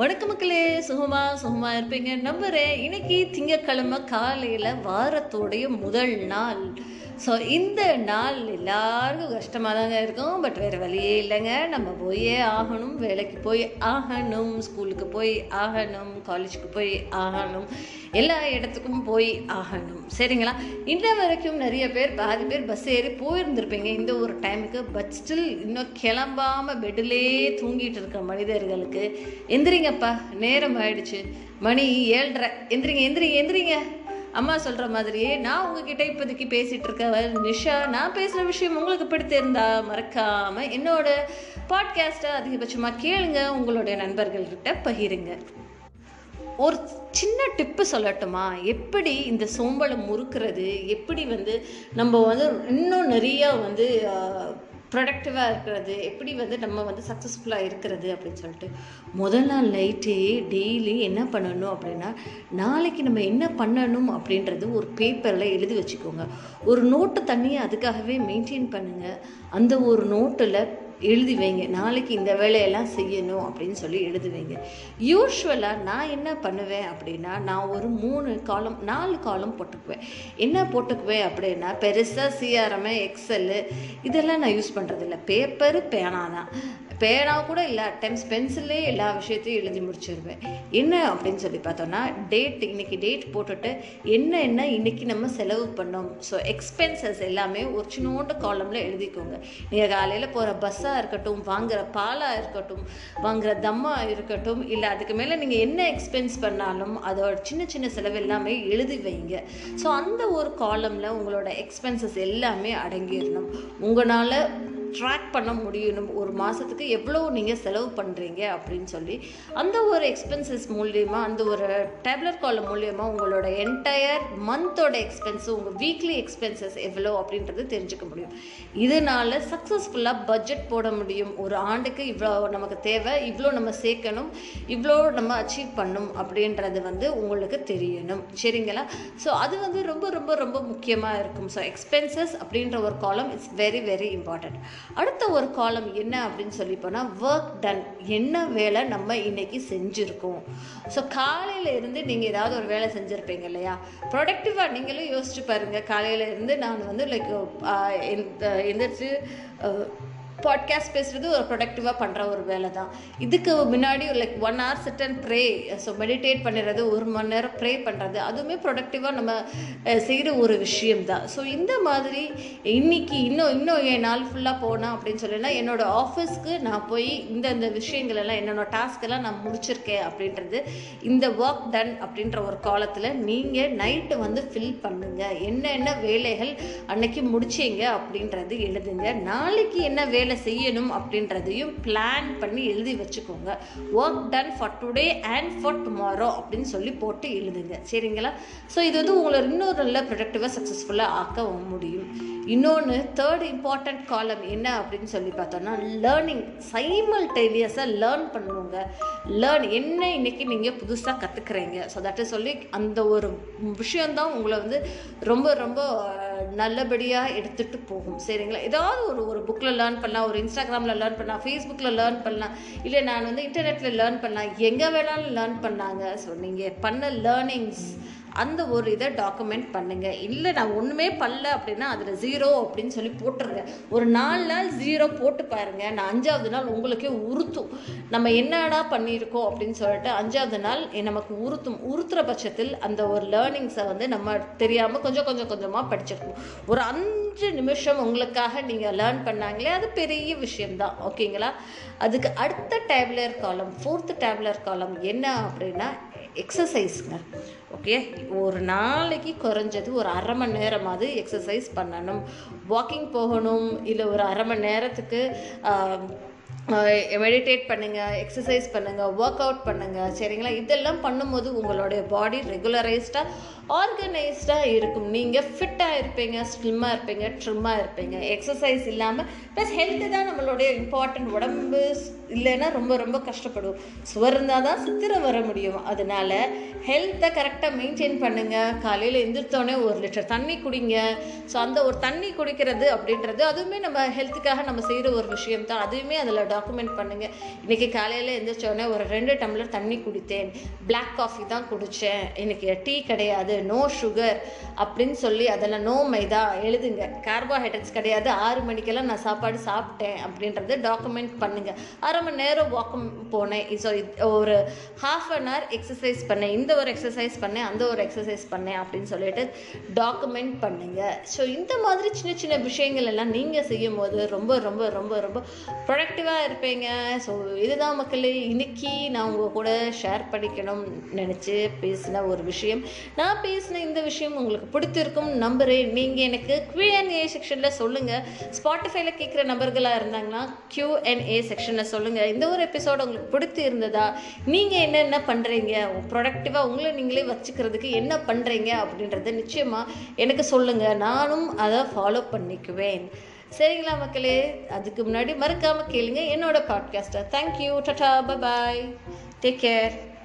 வணக்கம் மக்களே, சுகமாக இருப்பீங்க நம்புகிறேன். இன்னைக்கு திங்கக்கிழமை காலையில் வாரத்தோடைய முதல் நாள். ஸோ இந்த நாள் எல்லாருக்கும் கஷ்டமாக தாங்க இருக்கும். பட் வேறு வழியே இல்லைங்க, நம்ம போயே ஆகணும், வேலைக்கு போய் ஆகணும், ஸ்கூலுக்கு போய் ஆகணும், காலேஜுக்கு போய் ஆகணும், எல்லா இடத்துக்கும் போய் ஆகணும். சரிங்களா? இன்ன வரைக்கும் நிறைய பேர், பாதி பேர் பஸ் ஏறி போயிருந்துருப்பீங்க இந்த ஒரு டைமுக்கு. பட் ஸ்டில் இன்னும் கிளம்பாமல் பெட்டிலே தூங்கிட்டு இருக்கிற மனிதர்களுக்கு எந்திரிங்கப்பா, நேரம் ஆயிடுச்சு, மணி 7:30, எந்திரிங்க. அம்மா சொல்கிற மாதிரியே நான் உங்ககிட்ட இப்போதைக்கு பேசிகிட்டு இருக்கேன் நிஷா. நான் பேசுகிற விஷயம் உங்களுக்கு பிடித்திருந்தா மறக்காமல் என்னோட பாட்காஸ்ட்டை அதிகபட்சமாக கேளுங்க, உங்களுடைய நண்பர்கள்கிட்ட பகிருங்க. ஒரு சின்ன டிப்பு சொல்லட்டுமா? எப்படி இந்த சோம்பலை முறுக்கிறது, எப்படி நம்ம இன்னும் நிறையா ப்ரொடக்டிவாக இருக்கிறது, எப்படி நம்ம சக்ஸஸ்ஃபுல்லாக இருக்கிறது அப்படின்னு சொல்லிட்டு முதல் நாள் நைட்டே டெய்லி என்ன பண்ணணும் அப்படின்னா, நாளைக்கு நம்ம என்ன பண்ணணும் அப்படின்றது ஒரு பேப்பரில் எழுதி வச்சுக்கோங்க. ஒரு நோட்டு தனியாக அதுக்காகவே மெயின்டைன் பண்ணுங்கள். அந்த ஒரு நோட்டில் எழுதி வைங்க, நாளைக்கு இந்த வேலையெல்லாம் செய்யணும் அப்படின்னு சொல்லி எழுதி வைங்க. யூஸ்வலாக நான் என்ன பண்ணுவேன் அப்படின்னா, நான் ஒரு 4 காலம் போட்டுக்குவேன். என்ன போட்டுக்குவேன் அப்படின்னா, பெருசாக CRM, எக்ஸல் இதெல்லாம் நான் யூஸ் பண்ணுறதில்ல. பேப்பரு பேனா தான், பேனா கூட எல்லா டைம்ஸ் பென்சிலே எல்லா விஷயத்தையும் எழுதி முடிச்சிருவேன். என்ன அப்படின்னு சொல்லி பார்த்தோன்னா, டேட், இன்றைக்கி டேட் போட்டுட்டு என்ன இன்றைக்கி நம்ம செலவு பண்ணோம், ஸோ எக்ஸ்பென்சஸ் எல்லாமே ஒரு சின்னோண்டு காலமில் எழுதிக்கோங்க. நீங்கள் காலையில் போகிற பஸ்ஸாக இருக்கட்டும், வாங்குகிற பாலாக இருக்கட்டும், வாங்குகிற தம்மாக இருக்கட்டும், இல்லை அதுக்கு மேலே நீங்கள் என்ன எக்ஸ்பென்ஸ் பண்ணாலும் அதோட சின்ன செலவு எல்லாமே எழுதி வைங்க. ஸோ அந்த ஒரு காலமில் உங்களோட எக்ஸ்பென்சஸ் எல்லாமே அடங்கிடணும். உங்களால் ட்ராக் பண்ண முடியணும், ஒரு மாதத்துக்கு எவ்வளோ நீங்கள் செலவு பண்ணுறீங்க அப்படின்னு சொல்லி அந்த ஒரு எக்ஸ்பென்சஸ் மூலிமா, அந்த ஒரு டேப்லெட் காலம் மூலிமா உங்களோட என்டையர் மந்தோட எக்ஸ்பென்ஸு, உங்கள் வீக்லி எக்ஸ்பென்சஸ் எவ்வளோ அப்படின்றது தெரிஞ்சுக்க முடியும். இதனால் சக்ஸஸ்ஃபுல்லாக பட்ஜெட் போட முடியும். ஒரு ஆண்டுக்கு இவ்வளோ நமக்கு தேவை, இவ்வளோ நம்ம சேர்க்கணும், இவ்வளோ நம்ம அச்சீவ் பண்ணணும் அப்படின்றது உங்களுக்கு தெரியணும். சரிங்களா? ஸோ அது ரொம்ப ரொம்ப ரொம்ப முக்கியமாக இருக்கும். ஸோ எக்ஸ்பென்சஸ் அப்படின்ற ஒரு காலம் இட்ஸ் வெரி வெரி இம்பார்ட்டண்ட். அடுத்த ஒரு காலம் என்ன அப்படின்னு சொல்லி போனால், ஒர்க் டன், என்ன வேலை நம்ம இன்னைக்கு செஞ்சுருக்கோம். ஸோ காலையில் இருந்து நீங்கள் ஏதாவது ஒரு வேலை செஞ்சுருப்பீங்க இல்லையா? ப்ரொடக்டிவாக நீங்களும் யோசிச்சு பாருங்கள். காலையில் இருந்து நான் லைக் எந்திரிச்சு பாட்காஸ்ட் பேசுகிறது ஒரு ப்ரொடக்டிவாக பண்ணுற ஒரு வேலை தான். இதுக்கு முன்னாடி like 1 hour sit and pray, so meditate பண்ணுறது, 1 மணி நேரம் ப்ரே பண்ணுறது, அதுவுமே ப்ரொடக்டிவாக நம்ம செய்கிற ஒரு விஷயம்தான். ஸோ இந்த மாதிரி இன்றைக்கி இன்னும் என் நாள் ஃபுல்லாக போனேன் அப்படின்னு சொல்லினா, என்னோடய ஆஃபீஸ்க்கு நான் போய் இந்த விஷயங்களெல்லாம், என்னோடய டாஸ்க்கெல்லாம் நான் முடிச்சிருக்கேன் அப்படின்றது இந்த ஒர்க் டன் அப்படின்ற ஒரு காலத்தில் நீங்கள் நைட்டு ஃபில் பண்ணுங்கள். என்ன வேலைகள் அன்னைக்கு முடிச்சிங்க அப்படின்றது எழுதுங்க. நாளைக்கு என்ன வேலை செய்யணும் அப்படின்றதையும் பிளான் பண்ணி எழுதி வச்சுக்கோங்க. Work done for today and for tomorrow அப்படின்னு சொல்லி போட்டு எழுதுங்க. சரிங்களா? ஸோ இது உங்களை இன்னொரு நல்ல ப்ரொடக்டிவாக சக்ஸஸ்ஃபுல்லாக ஆக்க முடியும். இன்னொன்று, தேர்ட் இம்பார்ட்டண்ட் காலம் என்ன அப்படின்னு சொல்லி பார்த்தோன்னா, லேர்னிங். சைமல்டேனியஸாக லேர்ன் பண்ணுவோங்க. என்ன இன்னைக்கு நீங்கள் புதுசாக கற்றுக்குறீங்க, ஸோ தட் இஸ் சொல்லி அந்த ஒரு விஷயந்தான் உங்களை ரொம்ப ரொம்ப நல்லபடியாக எடுத்துகிட்டு போகும். சரிங்களா? ஏதாவது ஒரு புக்கில் லேர்ன் பண்ணலாம், ஒரு இன்ஸ்டாகிராமில் லேர்ன் பண்ணலாம், ஃபேஸ்புக்கில் லேர்ன் பண்ணலாம், இல்லை நான் இன்டர்நெட்டில் லேர்ன் பண்ணலாம், எங்கே வேணாலும் லேர்ன் பண்ணாங்க. ஸோ நீங்கள் பண்ண லேர்னிங்ஸ் அந்த ஒரு இதை டாக்குமெண்ட் பண்ணுங்கள். இல்லை நான் ஒன்றுமே பண்ணல அப்படின்னா அதில் 0 அப்படின்னு சொல்லி போட்டுருங்க. ஒரு 4 நாள் 0 போட்டு பாருங்கள். நான் 5வது நாள் உங்களுக்கே உறுத்தும், நம்ம என்னடா பண்ணியிருக்கோம் அப்படின்னு சொல்லிட்டு 5வது நாள் நமக்கு உறுத்துற பட்சத்தில் அந்த ஒரு லேர்னிங்ஸை நம்ம தெரியாமல் கொஞ்சமாக படிச்சிருக்கோம். ஒரு 5 நிமிஷம் உங்களுக்காக நீங்கள் லேர்ன் பண்ணாங்களே, அது பெரிய விஷயம்தான். ஓகேங்களா? அதுக்கு அடுத்த டேப்லர் காலம், 4th டேப்லர் காலம் என்ன அப்படின்னா, எக்ஸசைஸுங்க. ஓகே, ஒரு நாளைக்கு குறைஞ்சது ஒரு 1/2 மணி நேரமாவது எக்ஸசைஸ் பண்ணணும். வாக்கிங் போகணும், இல்லை ஒரு 1/2 மணி நேரத்துக்கு மெடிடேட் பண்ணுங்கள், எக்ஸசைஸ் பண்ணுங்கள், ஒர்க் அவுட் பண்ணுங்கள். சரிங்களா? இதெல்லாம் பண்ணும்போது உங்களுடைய பாடி ரெகுலரைஸ்டாக, ஆர்கனைஸ்டாக இருக்கும். நீங்கள் ஃபிட்டாக இருப்பீங்க, ஸ்லிம்மாக இருப்பீங்க, ட்ரிம்மாக இருப்பீங்க. எக்ஸசைஸ் இல்லாமல் ப்ளஸ் ஹெல்த்து தான் நம்மளுடைய இம்பார்ட்டண்ட். உடம்பு இல்லைன்னா ரொம்ப ரொம்ப கஷ்டப்படும். சுவர் இருந்தால் தான் சித்திரம் வர முடியும். அதனால் ஹெல்த்தை கரெக்டாக மெயின்டைன் பண்ணுங்கள். காலையில் எழுந்திரித்தோடனே 1 லிட்டர் தண்ணி குடிங்க. ஸோ அந்த ஒரு தண்ணி குடிக்கிறது அப்படின்றது அதுவுமே நம்ம ஹெல்த்துக்காக நம்ம செய்கிற ஒரு விஷயம் தான். அதுவுமே அதில் அதில் டாக்குமெண்ட் பண்ணுங்கள். இன்றைக்கி காலையில் எழுந்திரிச்சோடனே ஒரு 2 டம்ளர் தண்ணி குடித்தேன், பிளாக் காஃபி தான் குடித்தேன், இன்றைக்கி டீ கிடையாது, நோ சுகர் அப்படின்னு சொல்லி அதில் நோ மைதா எழுதுங்க. கார்போஹைட்ரேட்ஸ் கிடையாது, 6 மணிக்கெல்லாம் நான் சாப்பாடு சாப்பிட்டேன் அப்படின்றத டாக்குமெண்ட் பண்ணுங்கள். 1/2 மணி நேரம் வாக்கம் போனேன், ஒரு ½ அன் ஹவர் எக்ஸசைஸ் பண்ணேன், இந்த ஒரு எக்ஸசைஸ் பண்ணேன், அந்த ஒரு எக்ஸசைஸ் பண்ணேன் அப்படின்னு சொல்லிட்டு டாக்குமெண்ட் பண்ணுங்கள். ஸோ இந்த மாதிரி சின்ன சின்ன விஷயங்கள் எல்லாம் நீங்கள் செய்யும் போது ரொம்ப ரொம்ப ரொம்ப ரொம்ப ப்ரொடக்டிவாக இருப்பீங்க. ஸோ இதுதான் மக்களே இன்னைக்கு நான் உங்கள் கூட ஷேர் பண்ணிக்கணும் நினச்சி பேசின ஒரு விஷயம். நான் பேசின இந்த விஷயம் உங்களுக்கு பிடித்திருக்கும் நம்புகிறேன். நீங்கள் எனக்கு Q&A செக்ஷனில் சொல்லுங்கள். ஸ்பாட்டிஃபைல கேட்குற நபர்களாக இருந்தாங்கன்னா Q&A செக்ஷனில் சொல்லுங்கள். இந்த ஒரு எபிசோடு உங்களுக்கு பிடித்து இருந்ததா, நீங்கள் என்னென்ன பண்ணுறீங்க, ப்ரொடக்டிவாக உங்களை நீங்களே வச்சுக்கிறதுக்கு என்ன பண்ணுறீங்க அப்படின்றத நிச்சயமாக எனக்கு சொல்லுங்கள். நானும் அதை ஃபாலோ பண்ணிக்குவேன். சரிங்களா மக்களே? அதுக்கு முன்னாடி மறக்காமல் கேளுங்க என்னோட பாட்காஸ்ட்டை. Thank you, tata, bye, take care.